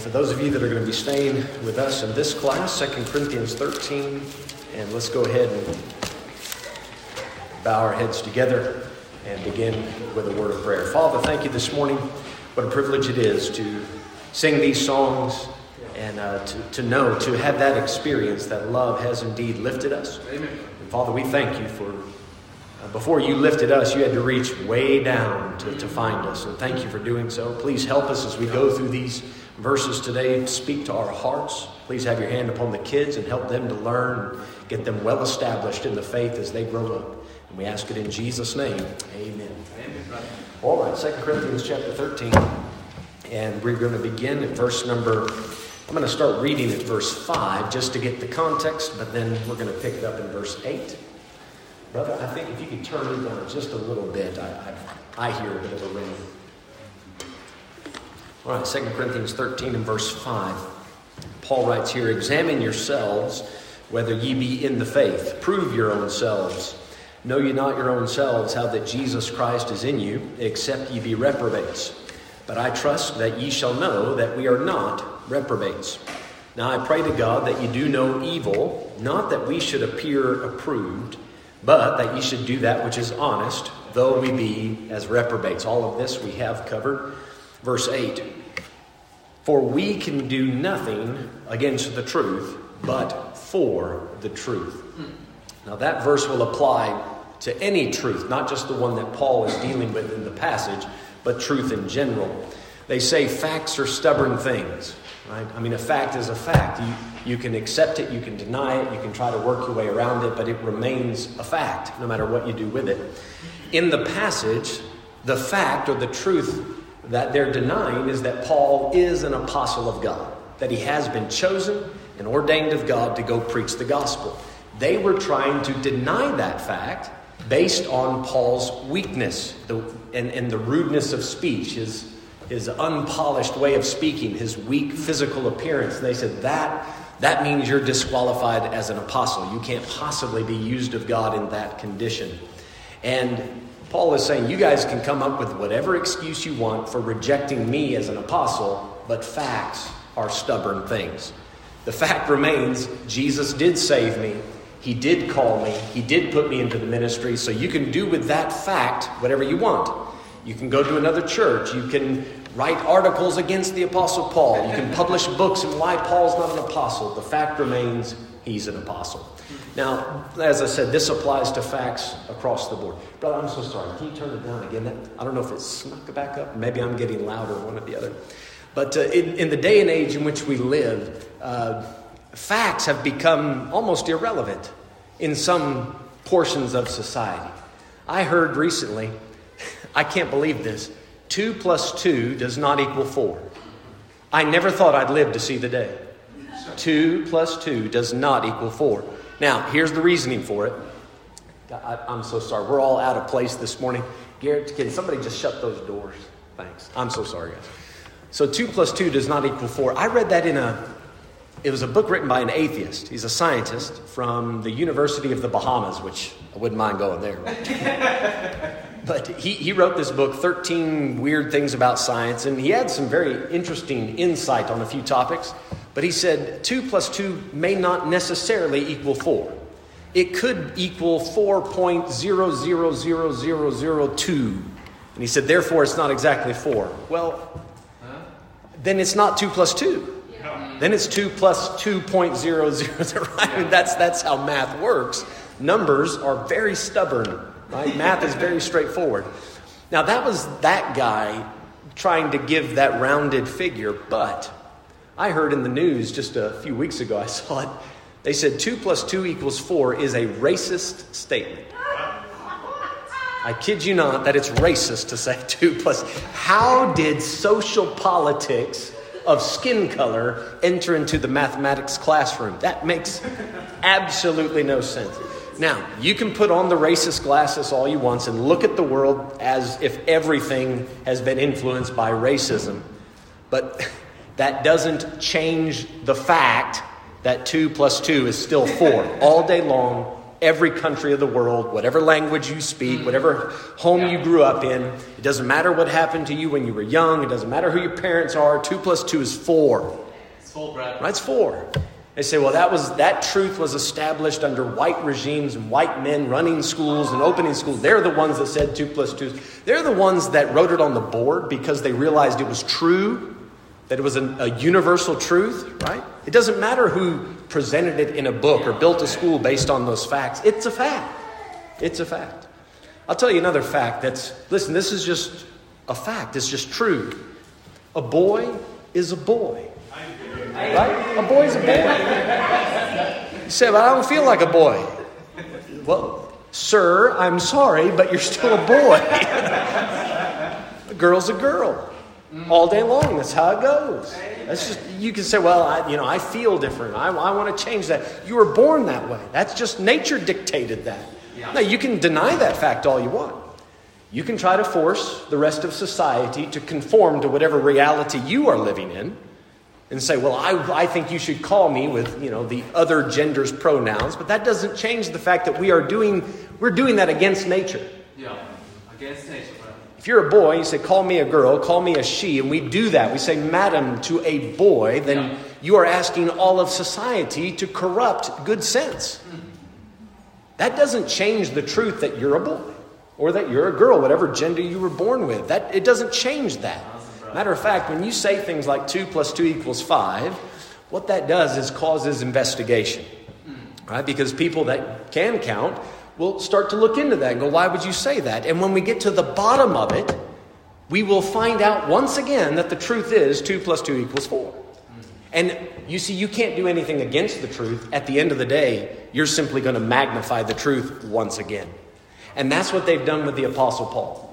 for those of you that are going to be staying with us in this class, 2 Corinthians 13, and let's go ahead and bow our heads together and begin with a word of prayer. Father, thank you this morning. What a privilege it is to sing these songs and to know, to have that experience that love has indeed lifted us. Amen. And Father, we thank you for before you lifted us, you had to reach way down to find us. And thank you for doing so. Please help us as we go through these verses today. Speak to our hearts. Please have your hand upon the kids and help them to learn. Get them well established in the faith as they grow up. And we ask it in Jesus' name. Amen. Amen. All right, 2 Corinthians chapter 13. And we're going to begin at verse number... I'm going to start reading at verse 5 just to get the context, but then we're going to pick it up in verse 8. Brother, I think if you could turn it down just a little bit, I hear a bit of a ring. All right, 2 Corinthians 13 and verse 5. Paul writes here, "Examine yourselves whether ye be in the faith. Prove your own selves. Know ye not your own selves how that Jesus Christ is in you, except ye be reprobates. But I trust that ye shall know that we are not reprobates. Now I pray to God that ye do no evil, not that we should appear approved, but that you should do that which is honest, though we be as reprobates." All of this we have covered. Verse 8. "For we can do nothing against the truth, but for the truth." Now that verse will apply to any truth, not just the one that Paul is dealing with in the passage, but truth in general. They say facts are stubborn things, right? I mean, a fact is a fact. You can accept it, you can deny it, you can try to work your way around it, but it remains a fact no matter what you do with it. In the passage, the fact or the truth that they're denying is that Paul is an apostle of God, that he has been chosen and ordained of God to go preach the gospel. They were trying to deny that fact based on Paul's weakness and the rudeness of speech, his unpolished way of speaking, his weak physical appearance. They said that means you're disqualified as an apostle. You can't possibly be used of God in that condition. And Paul is saying, you guys can come up with whatever excuse you want for rejecting me as an apostle, but facts are stubborn things. The fact remains, Jesus did save me. He did call me. He did put me into the ministry. So you can do with that fact whatever you want. You can go to another church. You can write articles against the Apostle Paul. You can publish books on why Paul's not an apostle. The fact remains, he's an apostle. Now, as I said, this applies to facts across the board. Brother, I'm so sorry. Can you turn it down again? I don't know if it snuck back up. Maybe I'm getting louder, one or the other. But in the day and age in which we live, facts have become almost irrelevant in some portions of society. I heard recently, I can't believe this, 2 plus 2 does not equal 4. I never thought I'd live to see the day. 2 plus 2 does not equal 4. Now, here's the reasoning for it. I'm so sorry. We're all out of place this morning. Garrett, can somebody just shut those doors? Thanks. I'm so sorry, guys. So 2 plus 2 does not equal 4. I read that it was a book written by an atheist. He's a scientist from the University of the Bahamas, which I wouldn't mind going there. Right? But he wrote this book, 13 Weird Things About Science, and he had some very interesting insight on a few topics. But he said 2 plus 2 may not necessarily equal 4. It could equal 4.000002. And he said, therefore, it's not exactly 4. Well, then it's not 2 plus 2. Yeah. Then it's 2 plus 2.00. Right? I mean, that's how math works. Numbers are very stubborn. Right? Math is very straightforward. Now, that was that guy trying to give that rounded figure, but I heard in the news just a few weeks ago, I saw it, they said 2 plus 2 equals 4 is a racist statement. I kid you not that it's racist to say 2 plus. How did social politics of skin color enter into the mathematics classroom? That makes absolutely no sense. Now, you can put on the racist glasses all you want and look at the world as if everything has been influenced by racism. But that doesn't change the fact that 2 plus 2 is still 4. All day long, every country of the world, whatever language you speak, whatever home you grew up in. It doesn't matter what happened to you when you were young. It doesn't matter who your parents are. 2 + 2 is 4. It's full, Brad. Right? It's 4. They say, well, that truth was established under white regimes and white men running schools and opening schools. They're the ones that said 2 + 2. They're the ones that wrote it on the board because they realized it was true, that it was a universal truth, right? It doesn't matter who presented it in a book or built a school based on those facts. It's a fact. It's a fact. I'll tell you another fact listen, this is just a fact. It's just true. A boy is a boy. Right? A boy's a boy. You say, but I don't feel like a boy. Well, sir, I'm sorry, but you're still a boy. A girl's a girl. All day long, that's how it goes. That's just, you can say, well, I feel different. I want to change that. You were born that way. That's just nature dictated that. Now, you can deny that fact all you want. You can try to force the rest of society to conform to whatever reality you are living in. And say, well, I think you should call me with, the other gender's pronouns. But that doesn't change the fact that we're doing that against nature. Yeah, against nature. Right? If you're a boy, you say, call me a girl, call me a she. And we do that. We say, madam, to a boy. Then you are asking all of society to corrupt good sense. That doesn't change the truth that you're a boy. Or that you're a girl, whatever gender you were born with. It doesn't change that. Matter of fact, when you say things like 2 + 2 = 5, what that does is causes investigation, right? Because people that can count will start to look into that and go, why would you say that? And when we get to the bottom of it, we will find out once again that the truth is 2 + 2 = 4. And you see, you can't do anything against the truth. At the end of the day, you're simply going to magnify the truth once again. And that's what they've done with the Apostle Paul.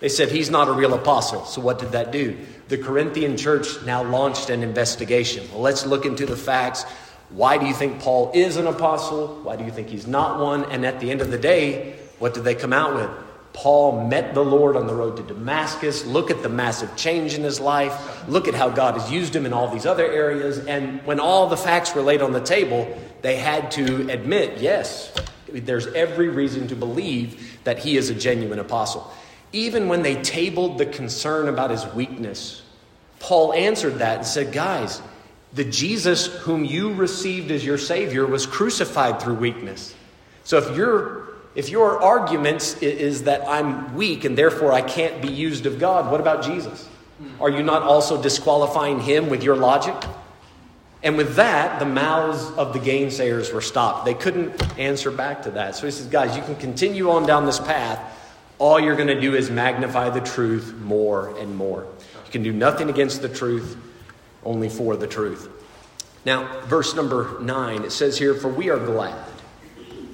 They said he's not a real apostle. So what did that do? The Corinthian church now launched an investigation. Well, let's look into the facts. Why do you think Paul is an apostle? Why do you think he's not one? And at the end of the day, what did they come out with? Paul met the Lord on the road to Damascus. Look at the massive change in his life. Look at how God has used him in all these other areas. And when all the facts were laid on the table, they had to admit, yes, there's every reason to believe that he is a genuine apostle. Even when they tabled the concern about his weakness, Paul answered that and said, guys, the Jesus whom you received as your Savior was crucified through weakness. So if your argument is that I'm weak and therefore I can't be used of God, what about Jesus? Are you not also disqualifying him with your logic? And with that, the mouths of the gainsayers were stopped. They couldn't answer back to that. So he says, guys, you can continue on down this path. All you're going to do is magnify the truth more and more. You can do nothing against the truth, only for the truth. Now, verse number 9, it says here, for we are glad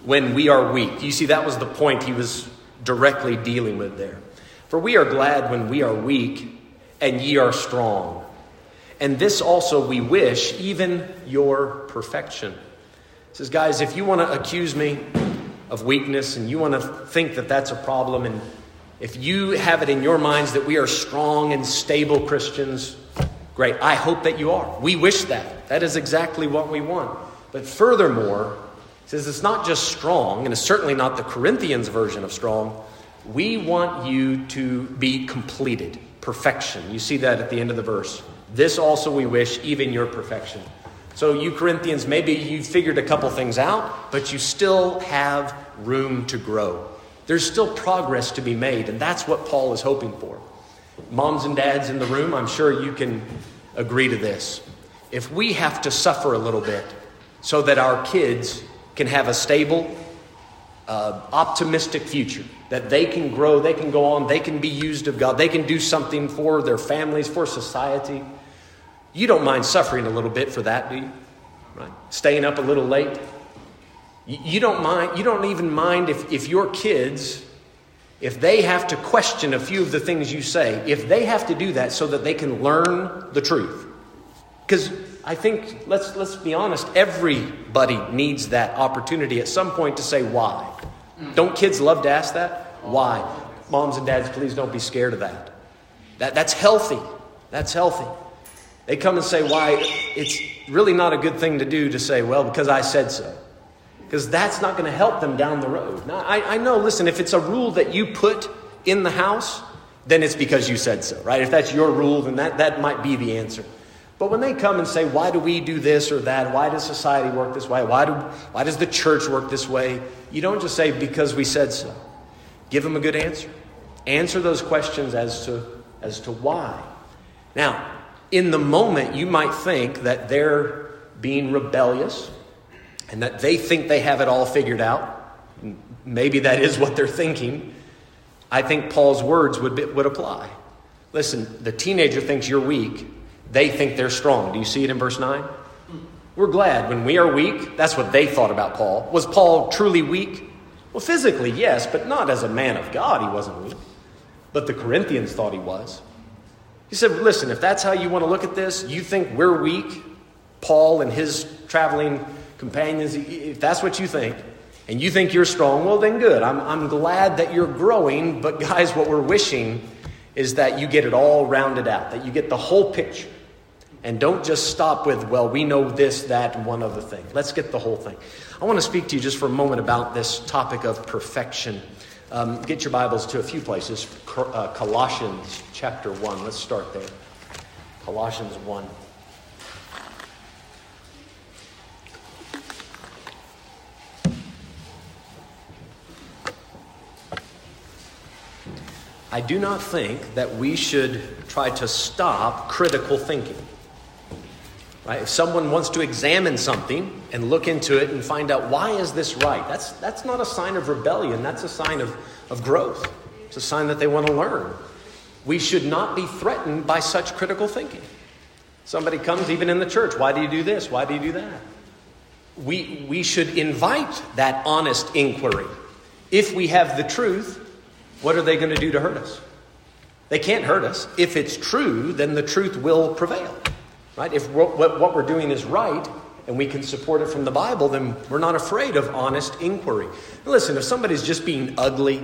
when we are weak. You see, that was the point he was directly dealing with there. For we are glad when we are weak and ye are strong. And this also we wish, even your perfection. It says, guys, if you want to accuse me of weakness, and you want to think that that's a problem, and if you have it in your minds that we are strong and stable Christians, great. I hope that you are. We wish that. That is exactly what we want. But furthermore, it says it's not just strong, and it's certainly not the Corinthians version of strong. We want you to be completed, perfection. You see that at the end of the verse. This also we wish, even your perfection. So you Corinthians, maybe you figured a couple things out, but you still have room to grow. There's still progress to be made, and that's what Paul is hoping for. Moms and dads in the room, I'm sure you can agree to this. If we have to suffer a little bit so that our kids can have a stable, optimistic future, that they can grow, they can go on, they can be used of God, they can do something for their families, for society. You don't mind suffering a little bit for that, do you? Right? Staying up a little late. You don't mind. You don't even mind if your kids, if they have to question a few of the things you say, if they have to do that so that they can learn the truth. Because I think, let's be honest, everybody needs that opportunity at some point to say why. Don't kids love to ask that? Why? Moms and dads, please don't be scared of that. That's healthy. That's healthy. They come and say why it's really not a good thing to do to say, well, because I said so. because that's not going to help them down the road. Now, I know, listen, if it's a rule that you put in the house, then it's because you said so, right? If that's your rule, then that might be the answer. But when they come and say, why do we do this or that? Why does society work this way? Why does the church work this way? You don't just say, because we said so. Give them a good answer. Answer those questions as to why. Now, in the moment, you might think that they're being rebellious and that they think they have it all figured out. Maybe that is what they're thinking. I think Paul's words would apply. Listen, the teenager thinks you're weak. They think they're strong. Do you see it in verse 9? We're glad when we are weak. That's what they thought about Paul. Was Paul truly weak? Well, physically, yes, but not as a man of God. He wasn't weak. But the Corinthians thought he was. He said, listen, if that's how you want to look at this, you think we're weak, Paul and his traveling companions, if that's what you think, and you think you're strong, well, then good. I'm glad that you're growing, but guys, what we're wishing is that you get it all rounded out, that you get the whole picture. And don't just stop with, well, we know this, that, and one other thing. Let's get the whole thing. I want to speak to you just for a moment about this topic of perfection. Get your Bibles to a few places. Colossians chapter 1. Let's start there. Colossians 1. I do not think that we should try to stop critical thinking. Right? If someone wants to examine something and look into it and find out, why is this right? That's not a sign of rebellion. That's a sign of growth. It's a sign that they want to learn. We should not be threatened by such critical thinking. Somebody comes even in the church. Why do you do this? Why do you do that? We should invite that honest inquiry. If we have the truth, what are they going to do to hurt us? They can't hurt us. If it's true, then the truth will prevail, right? If what we're doing is right and we can support it from the Bible, then we're not afraid of honest inquiry. Now listen, if somebody's just being ugly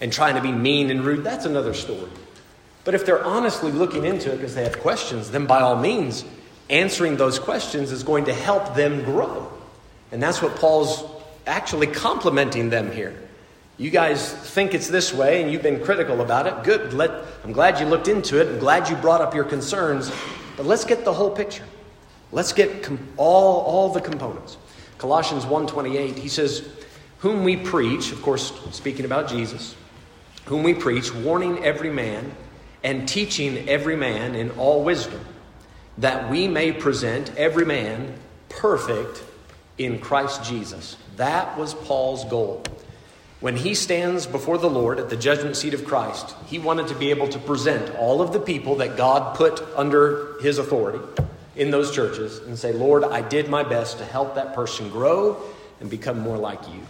and trying to be mean and rude, that's another story. But if they're honestly looking into it because they have questions, then by all means, answering those questions is going to help them grow. And that's what Paul's actually complimenting them here. You guys think it's this way and you've been critical about it. Good. I'm glad you looked into it. I'm glad you brought up your concerns. But let's get the whole picture. Let's get all the components. Colossians 1:28, he says, whom we preach, of course, speaking about Jesus, whom we preach, warning every man and teaching every man in all wisdom, that we may present every man perfect in Christ Jesus. That was Paul's goal. When he stands before the Lord at the judgment seat of Christ, he wanted to be able to present all of the people that God put under his authority in those churches and say, Lord, I did my best to help that person grow and become more like you.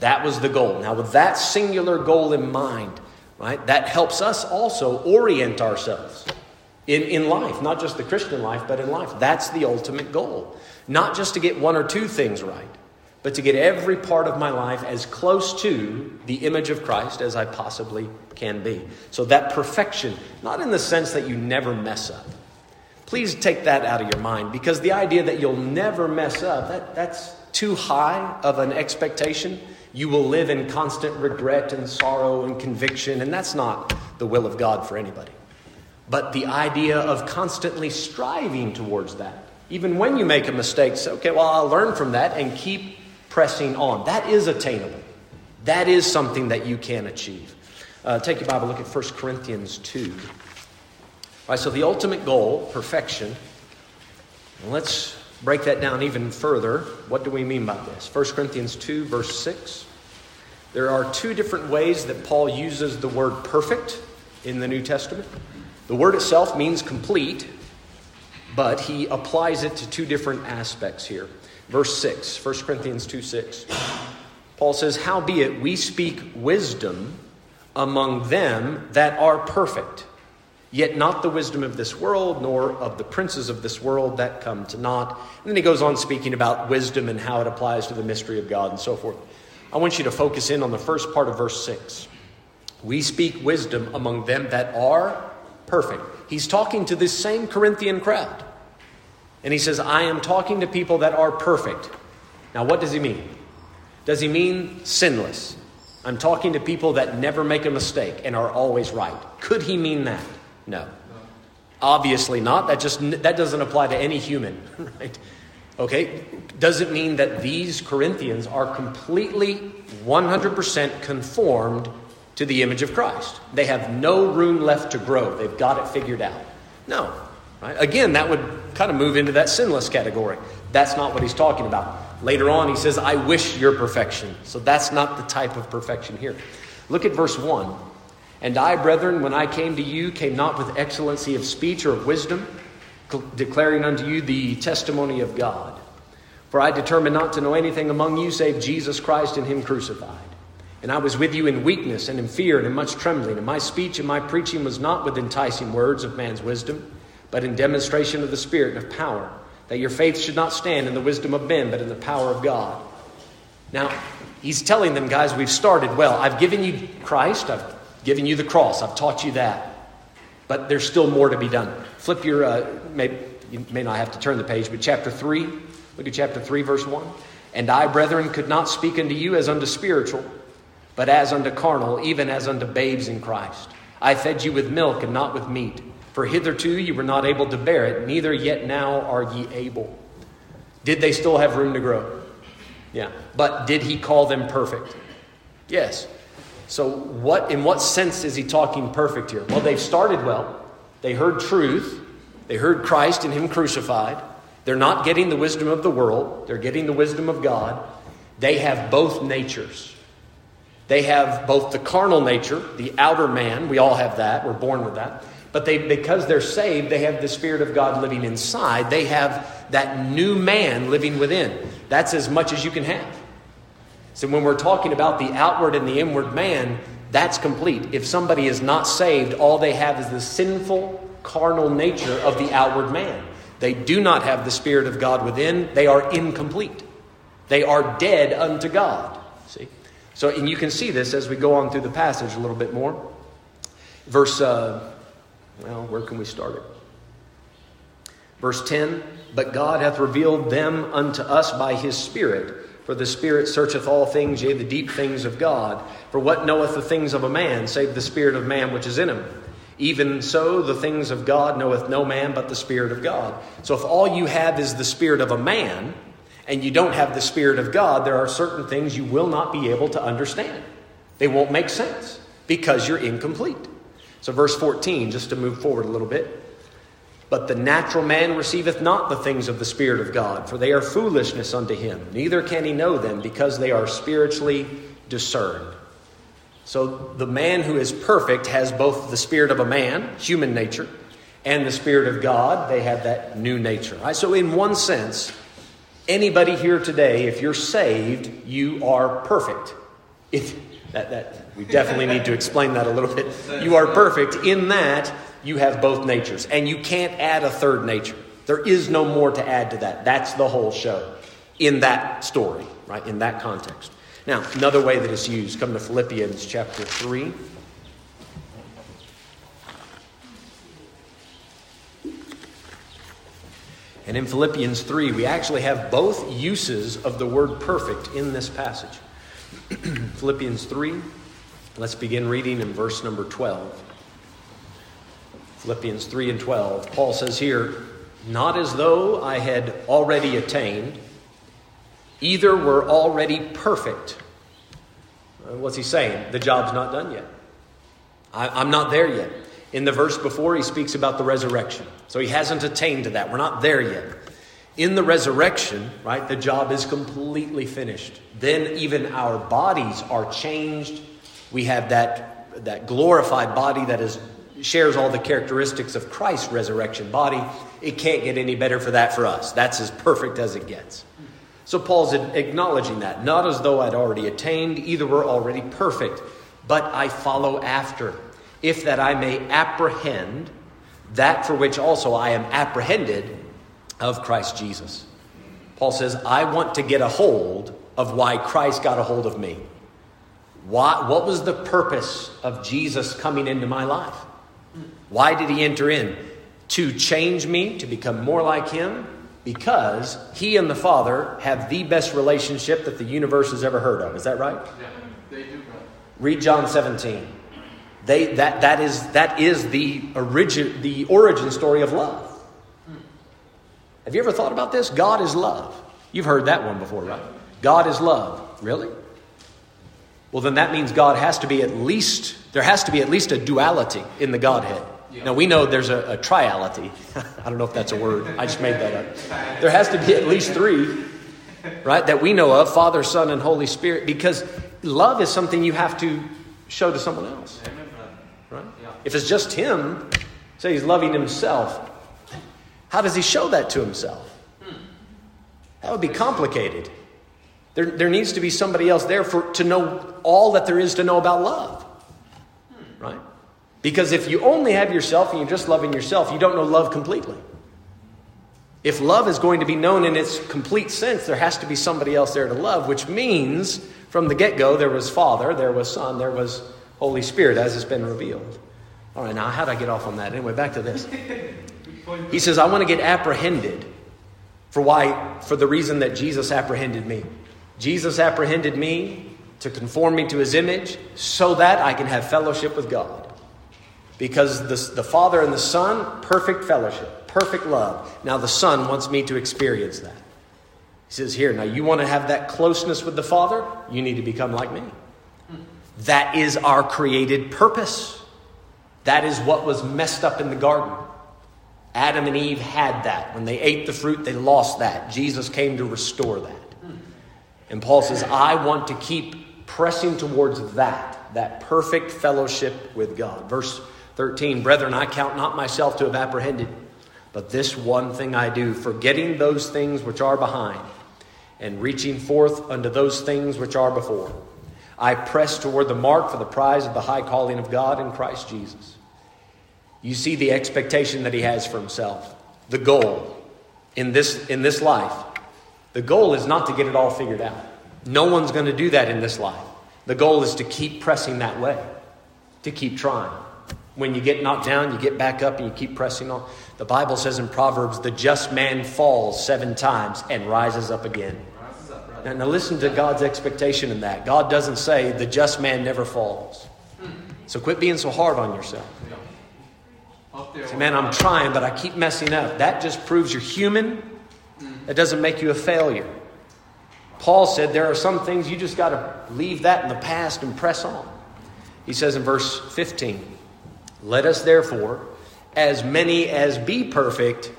That was the goal. Now, with that singular goal in mind, right, that helps us also orient ourselves in life, not just the Christian life, but in life. That's the ultimate goal, not just to get one or two things right, but to get every part of my life as close to the image of Christ as I possibly can be. So that perfection, not in the sense that you never mess up. Please take that out of your mind, because the idea that you'll never mess up, that's too high of an expectation. You will live in constant regret and sorrow and conviction, and that's not the will of God for anybody. But the idea of constantly striving towards that, even when you make a mistake, say, okay, well, I'll learn from that and keep pressing on. That is attainable. That is something that you can achieve. Take your Bible, look at 1 Corinthians 2. All right, so the ultimate goal, perfection. And let's break that down even further. What do we mean by this? 1 Corinthians 2, verse 6. There are two different ways that Paul uses the word perfect in the New Testament. The word itself means complete, but he applies it to two different aspects here. Verse 6, 1 Corinthians 2:6. Paul says, howbeit we speak wisdom among them that are perfect, yet not the wisdom of this world, nor of the princes of this world that come to naught. And then he goes on speaking about wisdom and how it applies to the mystery of God and so forth. I want you to focus in on the first part of verse 6. We speak wisdom among them that are perfect. He's talking to this same Corinthian crowd. And he says, I am talking to people that are perfect. Now, what does he mean? Does he mean sinless? I'm talking to people that never make a mistake and are always right. Could he mean that? No. Obviously not. That doesn't apply to any human, right? Okay? Doesn't mean that these Corinthians are completely 100% conformed to the image of Christ. They have no room left to grow. They've got it figured out. No. Right? Again, that would kind of move into that sinless category. That's not what he's talking about. Later on, he says, I wish your perfection. So that's not the type of perfection here. Look at verse 1. And I, brethren, when I came to you, came not with excellency of speech or of wisdom, declaring unto you the testimony of God. For I determined not to know anything among you save Jesus Christ and him crucified. And I was with you in weakness and in fear and in much trembling. And my speech and my preaching was not with enticing words of man's wisdom, but in demonstration of the Spirit and of power, that your faith should not stand in the wisdom of men, but in the power of God. Now, he's telling them, guys, we've started well. I've given you Christ. I've given you the cross. I've taught you that. But there's still more to be done. Flip your, you may not have to turn the page, but chapter 3. Look at chapter 3, verse 1. And I, brethren, could not speak unto you as unto spiritual, but as unto carnal, even as unto babes in Christ. I fed you with milk and not with meat. For hitherto you were not able to bear it, neither yet now are ye able. Did they still have room to grow? Yeah. But did he call them perfect? Yes. So in what sense is he talking perfect here? Well, they've started well. They heard truth. They heard Christ and him crucified. They're not getting the wisdom of the world. They're getting the wisdom of God. They have both natures. They have both the carnal nature, the outer man. We all have that. We're born with that. But because they're saved, they have the Spirit of God living inside. They have that new man living within. That's as much as you can have. So when we're talking about the outward and the inward man, that's complete. If somebody is not saved, all they have is the sinful, carnal nature of the outward man. They do not have the Spirit of God within. They are incomplete. They are dead unto God. See? So, and you can see this as we go on through the passage a little bit more. Verse... Well, where can we start it? Verse 10, but God hath revealed them unto us by his Spirit, for the Spirit searcheth all things, yea, the deep things of God. For what knoweth the things of a man, save the spirit of man which is in him? Even so, the things of God knoweth no man but the Spirit of God. So if all you have is the spirit of a man, and you don't have the Spirit of God, there are certain things you will not be able to understand. They won't make sense because you're incomplete. So verse 14, just to move forward a little bit. But the natural man receiveth not the things of the Spirit of God, for they are foolishness unto him. Neither can he know them, because they are spiritually discerned. So the man who is perfect has both the spirit of a man, human nature, and the Spirit of God. They have that new nature. Right? So in one sense, anybody here today, if you're saved, you are perfect. We definitely need to explain that a little bit. You are perfect in that you have both natures, and you can't add a third nature. There is no more to add to that. That's the whole show in that story, right? In that context. Now, another way that it's used, come to Philippians chapter 3. And in Philippians 3, we actually have both uses of the word perfect in this passage. Philippians 3. Let's begin reading in verse number 12. Philippians 3 and 12. Paul says here, not as though I had already attained, either were already perfect. What's he saying? The job's not done yet. I'm not there yet. In the verse before, he speaks about the resurrection. So he hasn't attained to that. We're not there yet. In the resurrection, right, the job is completely finished. Then even our bodies are changed. We have that glorified body that shares all the characteristics of Christ's resurrection body. It can't get any better for us. That's as perfect as it gets. So Paul's acknowledging that. Not as though I'd already attained, either were already perfect, but I follow after, if that I may apprehend that for which also I am apprehended of Christ Jesus. Paul says, I want to get a hold of why Christ got a hold of me. What was the purpose of Jesus coming into my life? Why did he enter in? To change me, to become more like him, because he and the Father have the best relationship that the universe has ever heard of. Is that right? Yeah, they do. Read John 17. That is the origin story of love. Have you ever thought about this? God is love. You've heard that one before, right? God is love. Really? Well, then that means God has to be at least a duality in the Godhead. Yeah. Now, we know there's a triality. I don't know if that's a word. I just made that up. There has to be at least three, right, that we know of, Father, Son, and Holy Spirit, because love is something you have to show to someone else. Right? Yeah. If it's just him, say he's loving himself, how does he show that to himself? That would be complicated. There needs to be somebody else there to know all that there is to know about love. Right? Because if you only have yourself and you're just loving yourself, you don't know love completely. If love is going to be known in its complete sense, there has to be somebody else there to love, which means from the get-go, there was Father, there was Son, there was Holy Spirit, as it's been revealed. All right, now, how'd I get off on that? Anyway, back to this. He says, I want to get apprehended for the reason that Jesus apprehended me. Jesus apprehended me to conform me to his image so that I can have fellowship with God. Because the Father and the Son, perfect fellowship, perfect love. Now the Son wants me to experience that. He says, here, now you want to have that closeness with the Father? You need to become like me. That is our created purpose. That is what was messed up in the garden. Adam and Eve had that. When they ate the fruit, they lost that. Jesus came to restore that. And Paul says, I want to keep pressing towards that perfect fellowship with God. Verse 13, brethren, I count not myself to have apprehended, but this one thing I do, forgetting those things which are behind and reaching forth unto those things which are before. I press toward the mark for the prize of the high calling of God in Christ Jesus. You see the expectation that he has for himself. The goal in this life. The goal is not to get it all figured out. No one's going to do that in this life. The goal is to keep pressing that way, to keep trying. When you get knocked down, you get back up and you keep pressing on. The Bible says in Proverbs, the just man falls 7 times and rises up again. Now listen to God's expectation in that. God doesn't say the just man never falls. So quit being so hard on yourself. Say, man, I'm trying, but I keep messing up. That just proves you're human. That doesn't make you a failure. Paul said there are some things you just got to leave that in the past and press on. He says in verse 15, let us therefore, as many as be perfect,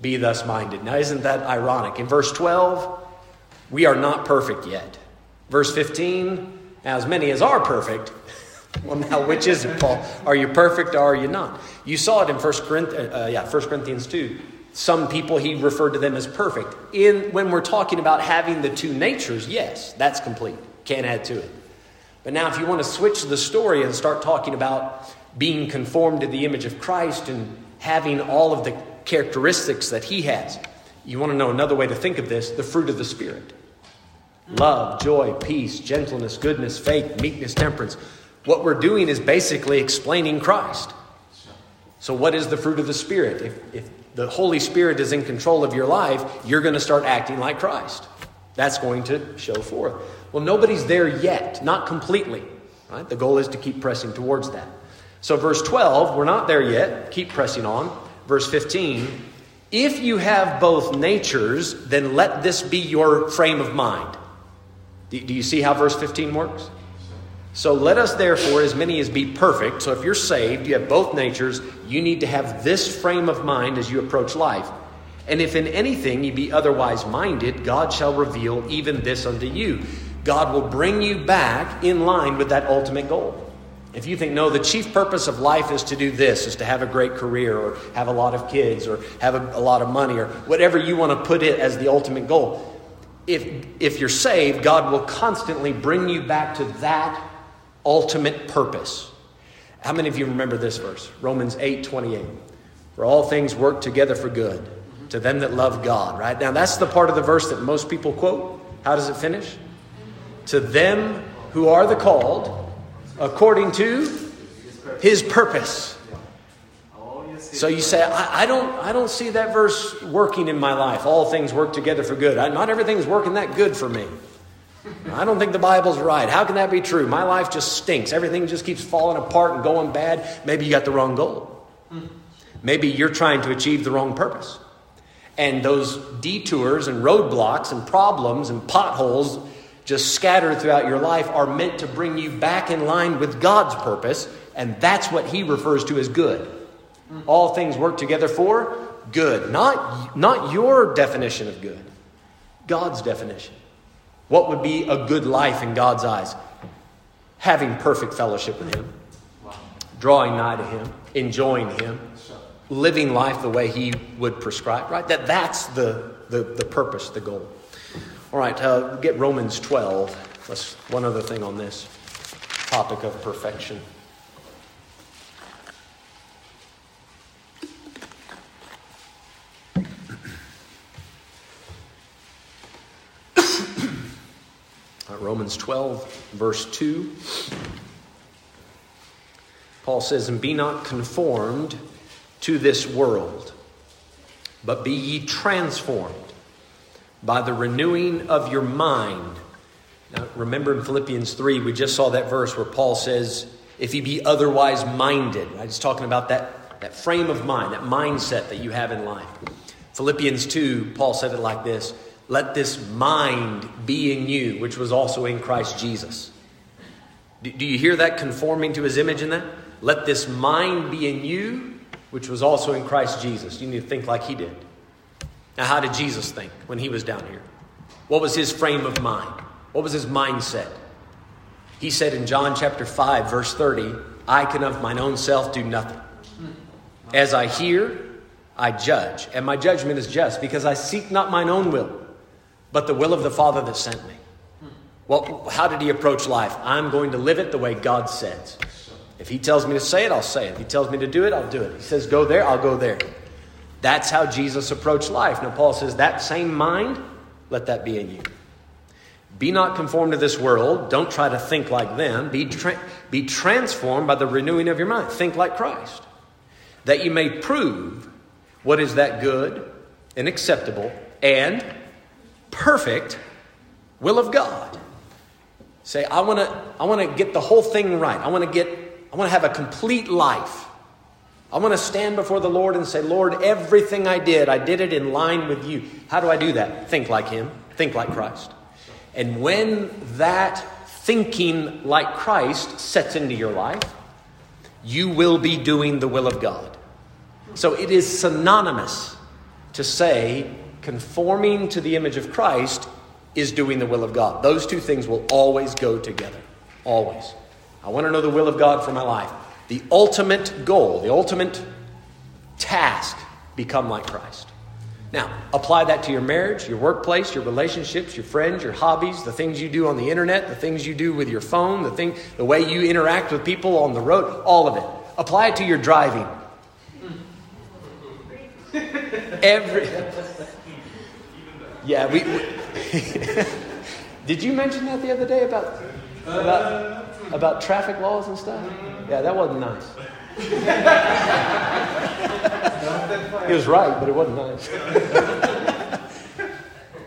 be thus minded. Now, isn't that ironic? In verse 12, we are not perfect yet. Verse 15, now as many as are perfect. Well, now, which is it, Paul? Are you perfect or are you not? You saw it in 1 Corinthians 2. Some people, he referred to them as perfect. When we're talking about having the two natures, yes, that's complete. Can't add to it. But now if you want to switch the story and start talking about being conformed to the image of Christ and having all of the characteristics that he has, you want to know another way to think of this, the fruit of the Spirit. Love, joy, peace, gentleness, goodness, faith, meekness, temperance. What we're doing is basically explaining Christ. So what is the fruit of the Spirit? If the Holy Spirit is in control of your life, you're going to start acting like Christ. That's going to show forth. Well, nobody's there yet, not completely. Right? The goal is to keep pressing towards that. So verse 12, we're not there yet. Keep pressing on. Verse 15, if you have both natures, then let this be your frame of mind. Do you see how verse 15 works? So let us therefore, as many as be perfect. So if you're saved, you have both natures, you need to have this frame of mind as you approach life. And if in anything you be otherwise minded, God shall reveal even this unto you. God will bring you back in line with that ultimate goal. If you think, no, the chief purpose of life is to do this, is to have a great career or have a lot of kids or have a lot of money or whatever you want to put it as the ultimate goal. If you're saved, God will constantly bring you back to that ultimate purpose. How many of you remember this verse? Romans 8:28. For all things work together for good to them that love God, right? Now that's the part of the verse that most people quote. How does it finish? To them who are the called according to his purpose. So you say, I don't see that verse working in my life. All things work together for good. Not everything's working that good for me. I don't think the Bible's right. How can that be true? My life just stinks. Everything just keeps falling apart and going bad. Maybe you got the wrong goal. Maybe you're trying to achieve the wrong purpose. And those detours and roadblocks and problems and potholes just scattered throughout your life are meant to bring you back in line with God's purpose. And that's what he refers to as good. All things work together for good. Not your definition of good. God's definition. What would be a good life in God's eyes? Having perfect fellowship with him. Drawing nigh to him. Enjoying him. Living life the way he would prescribe. Right? That's the purpose, the goal. All right, get Romans 12. That's one other thing on this topic of perfection. Romans 12, verse 2. Paul says, "And be not conformed to this world, but be ye transformed by the renewing of your mind." Now, remember in Philippians 3, we just saw that verse where Paul says, "If ye be otherwise minded." Right? He's talking about that frame of mind, that mindset that you have in life. Philippians 2, Paul said it like this, "Let this mind be in you, which was also in Christ Jesus." Do you hear that conforming to his image in that? Let this mind be in you, which was also in Christ Jesus. You need to think like he did. Now, how did Jesus think when he was down here? What was his frame of mind? What was his mindset? He said in John chapter 5, verse 30, "I can of mine own self do nothing. As I hear, I judge. And my judgment is just, because I seek not mine own will, but the will of the Father that sent me." Well, how did he approach life? I'm going to live it the way God says. If he tells me to say it, I'll say it. If he tells me to do it, I'll do it. He says, go there, I'll go there. That's how Jesus approached life. Now, Paul says, that same mind, let that be in you. Be not conformed to this world. Don't try to think like them. Be transformed by the renewing of your mind. Think like Christ, that you may prove what is that good and acceptable and perfect will of God. Say, I want to get the whole thing right. I want to have a complete life. I want to stand before the Lord and say, "Lord, everything I did it in line with you." How do I do that? Think like him. Think like Christ. And when that thinking like Christ sets into your life, you will be doing the will of God. So it is synonymous to say, conforming to the image of Christ is doing the will of God. Those two things will always go together. Always. I want to know the will of God for my life. The ultimate goal, the ultimate task, become like Christ. Now, apply that to your marriage, your workplace, your relationships, your friends, your hobbies, the things you do on the internet, the things you do with your phone, the way you interact with people on the road, all of it. Apply it to your driving. Did you mention that the other day about traffic laws and stuff? Yeah, that wasn't nice. He was right, but it wasn't nice.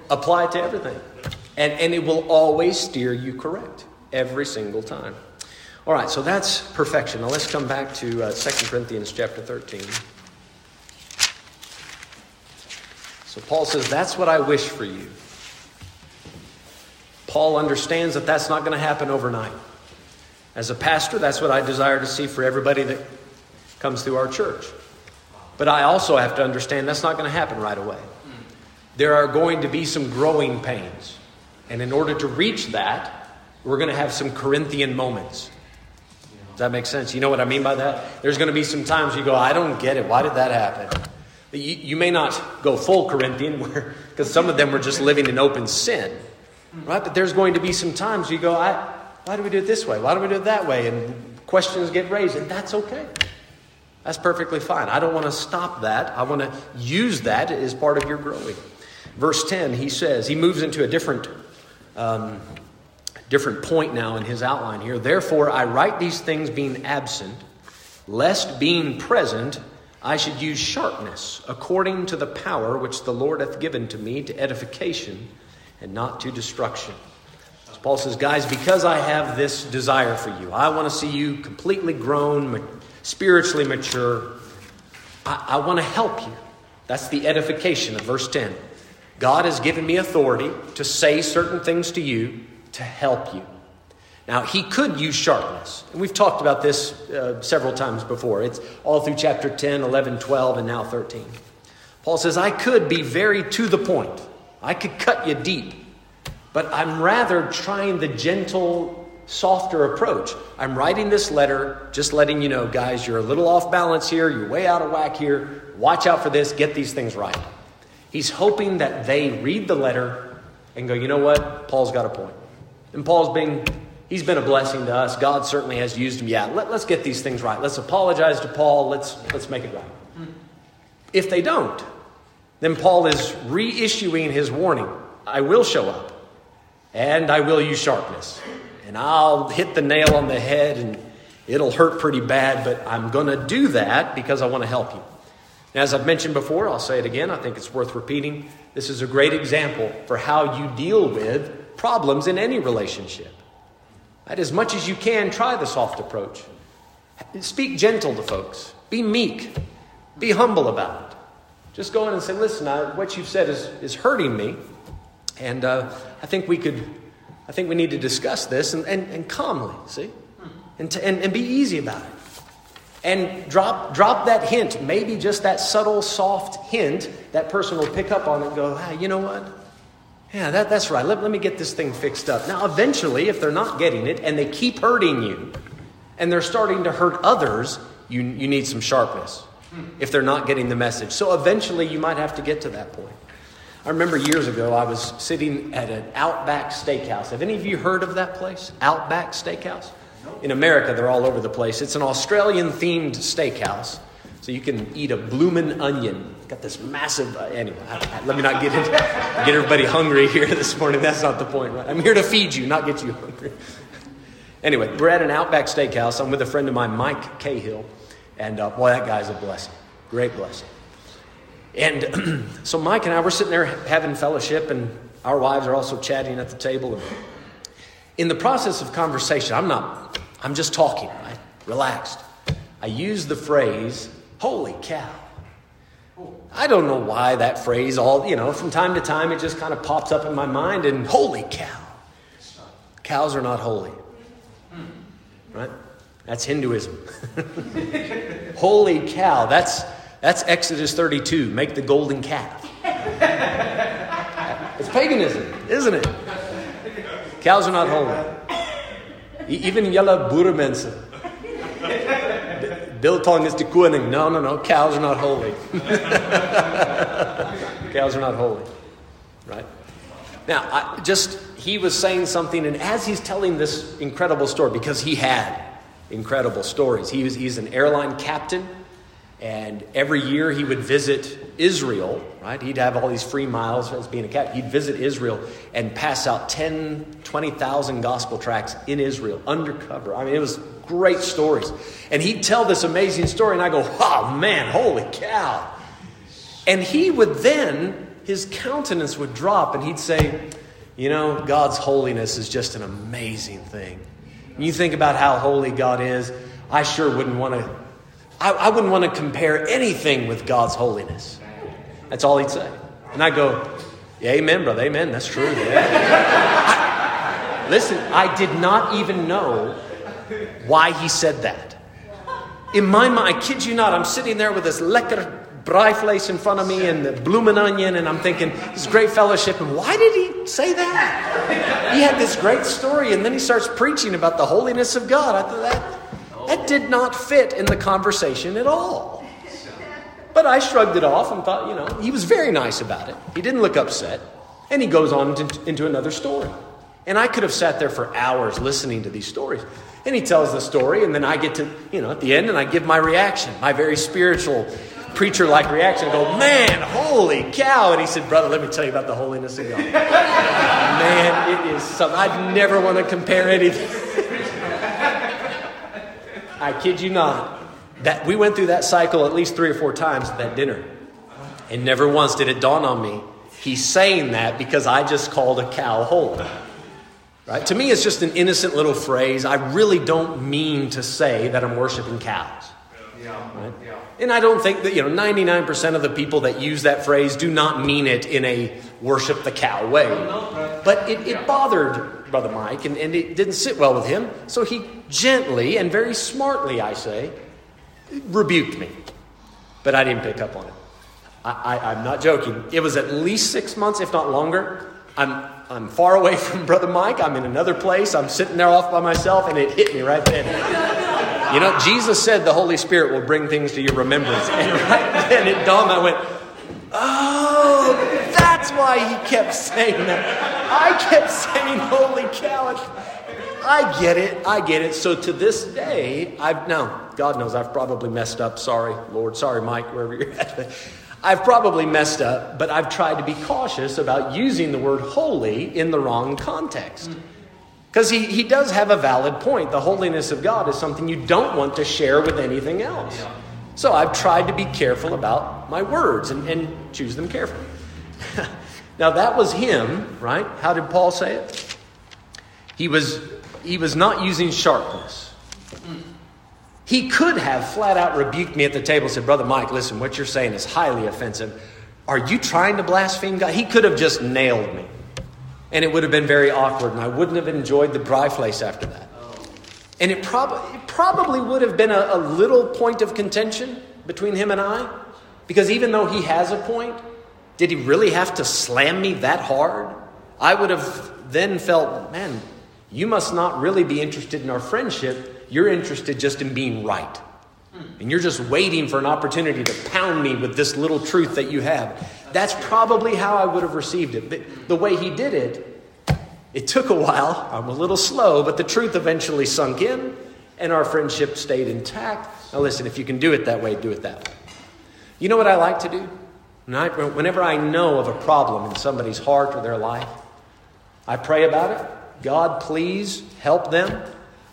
Apply it to everything. And it will always steer you correct every single time. All right, so that's perfection. Now let's come back to 2 Corinthians chapter 13. So Paul says, that's what I wish for you. Paul understands that that's not going to happen overnight. As a pastor, that's what I desire to see for everybody that comes through our church. But I also have to understand that's not going to happen right away. There are going to be some growing pains. And in order to reach that, we're going to have some Corinthian moments. Does that make sense? You know what I mean by that? There's going to be some times you go, I don't get it. Why did that happen? You may not go full Corinthian because some of them were just living in open sin, right? But there's going to be some times you go, why do we do it this way? Why do we do it that way? And questions get raised, and that's okay. That's perfectly fine. I don't want to stop that. I want to use that as part of your growing. Verse 10, he says, he moves into a different point now in his outline here. "Therefore, I write these things being absent, lest being present I should use sharpness according to the power which the Lord hath given to me to edification and not to destruction. Paul says, guys, because I have this desire for you, I want to see you completely grown, spiritually mature. I want to help you. That's the edification of verse 10. God has given me authority to say certain things to you to help you. Now, he could use sharpness. And we've talked about this several times before. It's all through chapter 10, 11, 12, and now 13. Paul says, I could be very to the point. I could cut you deep. But I'm rather trying the gentle, softer approach. I'm writing this letter, just letting you know, guys, you're a little off balance here. You're way out of whack here. Watch out for this. Get these things right. He's hoping that they read the letter and go, you know what? Paul's got a point. And he's been a blessing to us. God certainly has used him. Yeah, let's get these things right. Let's apologize to Paul. Let's make it right. If they don't, then Paul is reissuing his warning. I will show up. And I will use sharpness. And I'll hit the nail on the head and it'll hurt pretty bad, but I'm going to do that because I want to help you. And as I've mentioned before, I'll say it again. I think it's worth repeating. This is a great example for how you deal with problems in any relationship. Right? As much as you can, try the soft approach. Speak gentle to folks. Be meek. Be humble about it. Just go in and say, listen, what you've said is hurting me. And I think we need to discuss this and calmly, see, and be easy about it, and drop that hint. Maybe just that subtle, soft hint that person will pick up on it and go, hey, you know what? Yeah, that's right. Let me get this thing fixed up. Now, eventually, if they're not getting it and they keep hurting you and they're starting to hurt others, you need some sharpness if they're not getting the message. So eventually you might have to get to that point. I remember years ago, I was sitting at an Outback Steakhouse. Have any of you heard of that place? Outback Steakhouse? In America, they're all over the place. It's an Australian-themed steakhouse, so you can eat a bloomin' onion. Got this massive... anyway, let me not get everybody hungry here this morning. That's not the point, right? I'm here to feed you, not get you hungry. Anyway, we're at an Outback Steakhouse. I'm with a friend of mine, Mike Cahill, and boy, that guy's a blessing. Great blessing. And so Mike and I were sitting there having fellowship, and our wives are also chatting at the table. And in the process of conversation, I'm just talking, right? Relaxed. I use the phrase, holy cow. I don't know why that phrase from time to time, it just kind of pops up in my mind, and holy cow. Cows are not holy, right? That's Hinduism. Holy cow. That's Exodus 32, make the golden calf. It's paganism, isn't it? Cows are not holy. Even yellow Buddha mensen. Biltong is de koning. No, cows are not holy. Cows are not holy, right? Now, he was saying something, and as he's telling this incredible story, because he had incredible stories. He's an airline captain. And every year he would visit Israel, right? He'd have all these free miles as being a cat. He'd visit Israel and pass out 10, 20,000 gospel tracts in Israel undercover. I mean, it was great stories. And he'd tell this amazing story, and I go, oh, man, holy cow. And his countenance would drop, and he'd say, God's holiness is just an amazing thing. When you think about how holy God is, I sure wouldn't want to... I wouldn't want to compare anything with God's holiness. That's all he'd say. And I go, yeah, amen, brother. Amen. That's true. Yeah. Listen, I did not even know why he said that. In my mind, I kid you not, I'm sitting there with this lekker braai in front of me and the bloomin' onion. And I'm thinking, this great fellowship. And why did he say that? He had this great story. And then he starts preaching about the holiness of God. I thought that did not fit in the conversation at all. But I shrugged it off and thought, he was very nice about it. He didn't look upset. And he goes on into another story. And I could have sat there for hours listening to these stories. And he tells the story, and then I get to, at the end, and I give my reaction, my very spiritual preacher-like reaction. I go, man, holy cow. And he said, brother, let me tell you about the holiness of God. Man, it is something. I'd never want to compare anything. I kid you not. That we went through that cycle at least 3 or 4 times at that dinner. And never once did it dawn on me, he's saying that because I just called a cow whole. Right? To me, it's just an innocent little phrase. I really don't mean to say that I'm worshiping cows. Right? And I don't think that, 99% of the people that use that phrase do not mean it in a worship the cow way. But it bothered Brother Mike, and it didn't sit well with him. So he gently and very smartly, I say, rebuked me. But I didn't pick up on it. I'm not joking. It was at least 6 months, if not longer. I'm far away from Brother Mike. I'm in another place. I'm sitting there off by myself, and it hit me right then. Jesus said the Holy Spirit will bring things to your remembrance. And right then it dawned, I went, oh, that's why he kept saying that. I kept saying, holy cow. I get it. So to this day, God knows I've probably messed up. Sorry, Lord. Sorry, Mike, wherever you're at. I've probably messed up, but I've tried to be cautious about using the word holy in the wrong context. Because he does have a valid point. The holiness of God is something you don't want to share with anything else. So I've tried to be careful about my words and choose them carefully. Now that was him, right? How did Paul say it? He was not using sharpness. He could have flat out rebuked me at the table and said, Brother Mike, listen, what you're saying is highly offensive. Are you trying to blaspheme God? He could have just nailed me. And it would have been very awkward. And I wouldn't have enjoyed the dry place after that. And it probably would have been a little point of contention between him and I. Because even though he has a point, did he really have to slam me that hard? I would have then felt, man, you must not really be interested in our friendship. You're interested just in being right. And you're just waiting for an opportunity to pound me with this little truth that you have. That's probably how I would have received it. But the way he did it, it took a while. I'm a little slow, but the truth eventually sunk in and our friendship stayed intact. Now listen, if you can do it that way, do it that way. You know what I like to do? Whenever I know of a problem in somebody's heart or their life, I pray about it. God, please help them.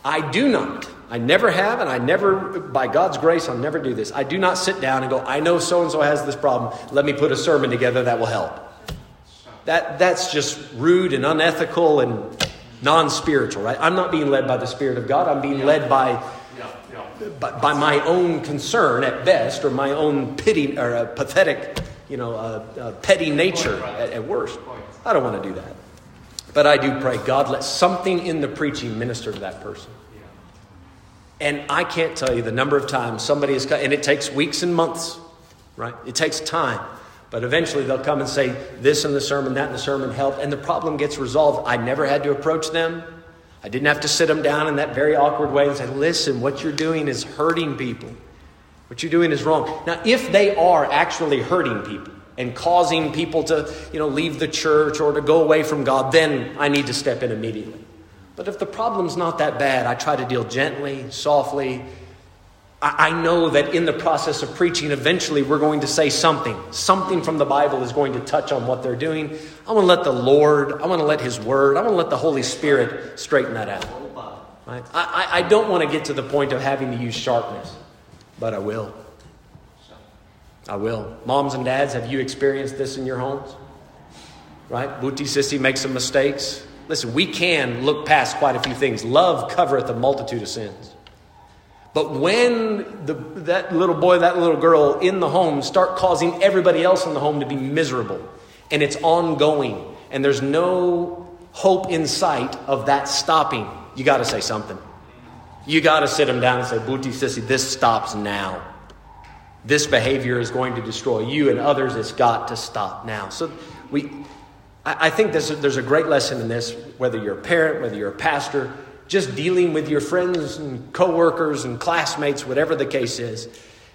I do not. I never have, and I never, by God's grace, I'll never do this. I do not sit down and go, I know so-and-so has this problem. Let me put a sermon together that will help. That's just rude and unethical and non-spiritual, right? I'm not being led by the Spirit of God. I'm being led by my own concern at best, or my own pity or pathetic, petty nature at worst. I don't want to do that. But I do pray, God, let something in the preaching minister to that person. And I can't tell you the number of times somebody has come, and it takes weeks and months, right? It takes time. But eventually they'll come and say this in the sermon, that in the sermon helped, and the problem gets resolved. I never had to approach them. I didn't have to sit them down in that very awkward way and say, listen, what you're doing is hurting people. What you're doing is wrong. Now, if they are actually hurting people, and causing people to, leave the church or to go away from God, then I need to step in immediately. But if the problem's not that bad, I try to deal gently, softly. I know that in the process of preaching, eventually we're going to say something. Something from the Bible is going to touch on what they're doing. I want to let His Word, I want to let the Holy Spirit straighten that out. Right? I don't want to get to the point of having to use sharpness, but I will. I will. Moms and dads, have you experienced this in your homes? Right? Booty sissy makes some mistakes. Listen, we can look past quite a few things. Love covereth a multitude of sins. But when that little boy, that little girl in the home start causing everybody else in the home to be miserable, and it's ongoing, and there's no hope in sight of that stopping, you got to say something. You got to sit them down and say, booty sissy, this stops now. This behavior is going to destroy you and others. It's got to stop now. So I think there's a great lesson in this, whether you're a parent, whether you're a pastor, just dealing with your friends and coworkers and classmates, whatever the case is,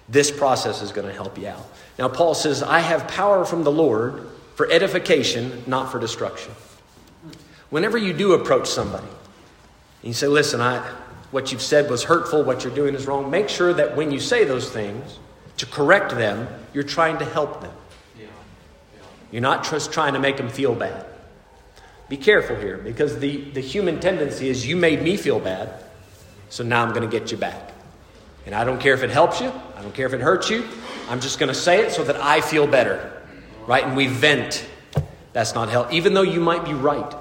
this process is going to help you out. Now, Paul says, I have power from the Lord for edification, not for destruction. Whenever you do approach somebody and you say, listen, what you've said was hurtful, what you're doing is wrong, make sure that when you say those things, to correct them, you're trying to help them. You're not just trying to make them feel bad. Be careful here, because the human tendency is, you made me feel bad, so now I'm going to get you back. And I don't care if it helps you. I don't care if it hurts you. I'm just going to say it so that I feel better. Right? And we vent. That's not help. Even though you might be right.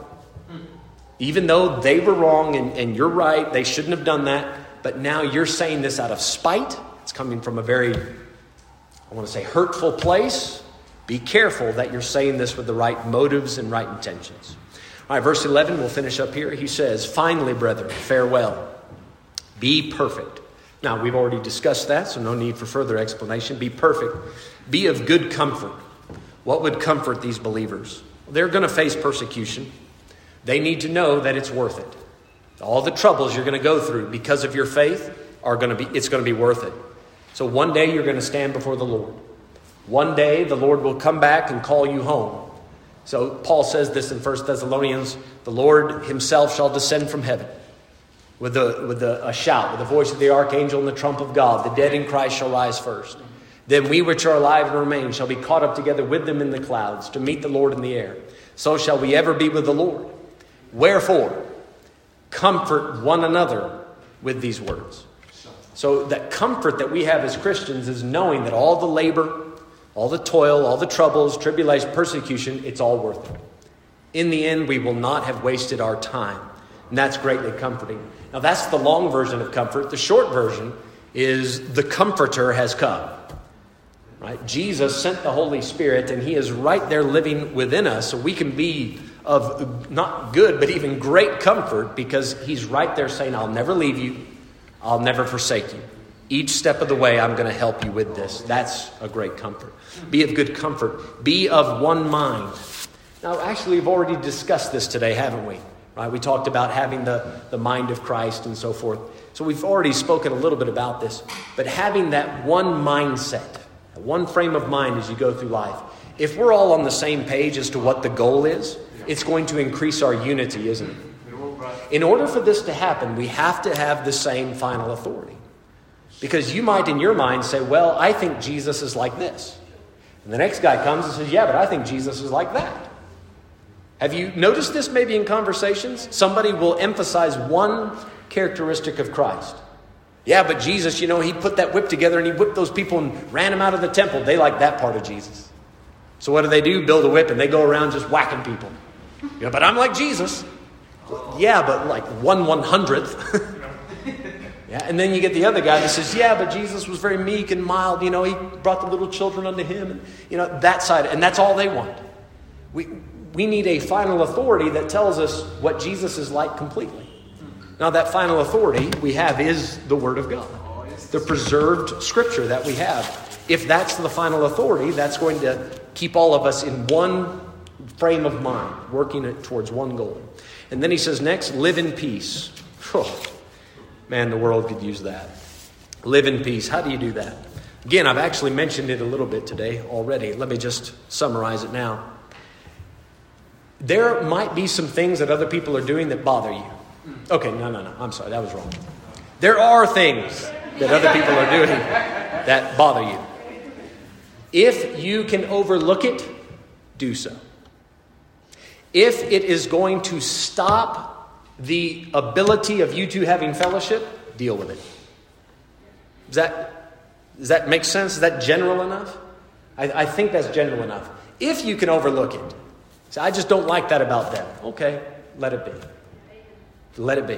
Even though they were wrong and you're right. They shouldn't have done that. But now you're saying this out of spite. It's coming from a very, I want to say, hurtful place. Be careful that you're saying this with the right motives and right intentions. All right, verse 11, we'll finish up here. He says, "Finally, brethren, farewell. Be perfect." Now, we've already discussed that, so no need for further explanation. Be perfect. Be of good comfort. What would comfort these believers? They're going to face persecution. They need to know that it's worth it. All the troubles you're going to go through because of your faith it's going to be worth it. So one day you're going to stand before the Lord. One day the Lord will come back and call you home. So Paul says this in First Thessalonians, the Lord himself shall descend from heaven with a shout, with the voice of the archangel and the trump of God. The dead in Christ shall rise first. Then we which are alive and remain shall be caught up together with them in the clouds to meet the Lord in the air. So shall we ever be with the Lord. Wherefore, comfort one another with these words. So that comfort that we have as Christians is knowing that all the labor, all the toil, all the troubles, tribulation, persecution, it's all worth it. In the end, we will not have wasted our time. And that's greatly comforting. Now, that's the long version of comfort. The short version is the Comforter has come. Right? Jesus sent the Holy Spirit, and he is right there living within us. So we can be of not good, but even great comfort because he's right there saying, I'll never leave you. I'll never forsake you. Each step of the way, I'm going to help you with this. That's a great comfort. Be of good comfort. Be of one mind. Now, actually, we've already discussed this today, haven't we? Right? We talked about having the mind of Christ and so forth. So we've already spoken a little bit about this. But having that one mindset, one frame of mind as you go through life, if we're all on the same page as to what the goal is, it's going to increase our unity, isn't it? In order for this to happen, we have to have the same final authority. Because you might, in your mind, say, well, I think Jesus is like this. And the next guy comes and says, yeah, but I think Jesus is like that. Have you noticed this maybe in conversations? Somebody will emphasize one characteristic of Christ. Yeah, but Jesus, he put that whip together and he whipped those people and ran them out of the temple. They like that part of Jesus. So what do? Build a whip and they go around just whacking people. Yeah, but I'm like Jesus. Yeah, but like 1/100th. Yeah, and then you get the other guy that says, yeah, but Jesus was very meek and mild. He brought the little children unto him. And, that side. And that's all they want. We need a final authority that tells us what Jesus is like completely. Now, that final authority we have is the Word of God, the preserved Scripture that we have. If that's the final authority, that's going to keep all of us in one frame of mind, working it towards one goal. And then he says next, live in peace. Oh, man, the world could use that. Live in peace. How do you do that? Again, I've actually mentioned it a little bit today already. Let me just summarize it now. There might be some things that other people are doing that bother you. Okay, no. I'm sorry, that was wrong. There are things that other people are doing that bother you. If you can overlook it, do so. If it is going to stop the ability of you two having fellowship, deal with it. Does that make sense? Is that general enough? I think that's general enough. If you can overlook it. Say, I just don't like that about them. Okay, let it be. Let it be.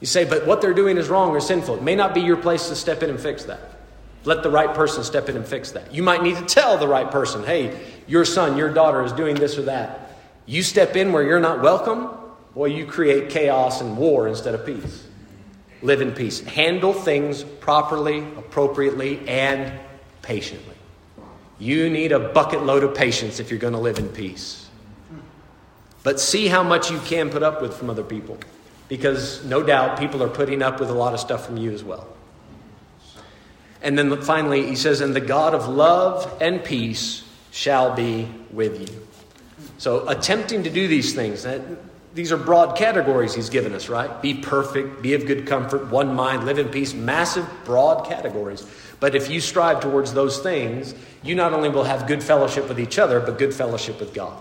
You say, but what they're doing is wrong or sinful. It may not be your place to step in and fix that. Let the right person step in and fix that. You might need to tell the right person, hey, your son, your daughter is doing this or that. You step in where you're not welcome, boy, you create chaos and war instead of peace. Live in peace. Handle things properly, appropriately, and patiently. You need a bucket load of patience if you're going to live in peace. But see how much you can put up with from other people. Because no doubt people are putting up with a lot of stuff from you as well. And then finally, he says, and the God of love and peace shall be with you. So attempting to do these things, these are broad categories he's given us, right? Be perfect, be of good comfort, one mind, live in peace, massive, broad categories. But if you strive towards those things, you not only will have good fellowship with each other, but good fellowship with God.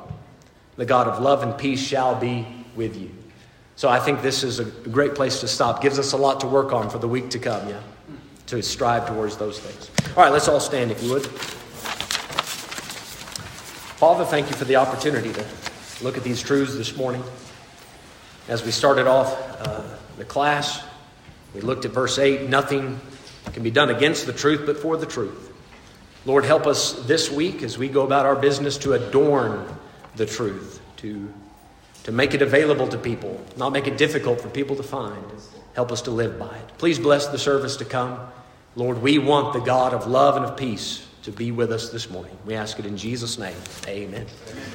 The God of love and peace shall be with you. So I think this is a great place to stop. Gives us a lot to work on for the week to come, yeah? to strive towards those things. All right, let's all stand if you would. Father, thank you for the opportunity to look at these truths this morning. As we started off the class, we looked at verse 8, nothing can be done against the truth but for the truth. Lord, help us this week as we go about our business to adorn the truth, to make it available to people, not make it difficult for people to find. Help us to live by it. Please bless the service to come. Lord, we want the God of love and of peace to be with us this morning. We ask it in Jesus' name. Amen. Amen.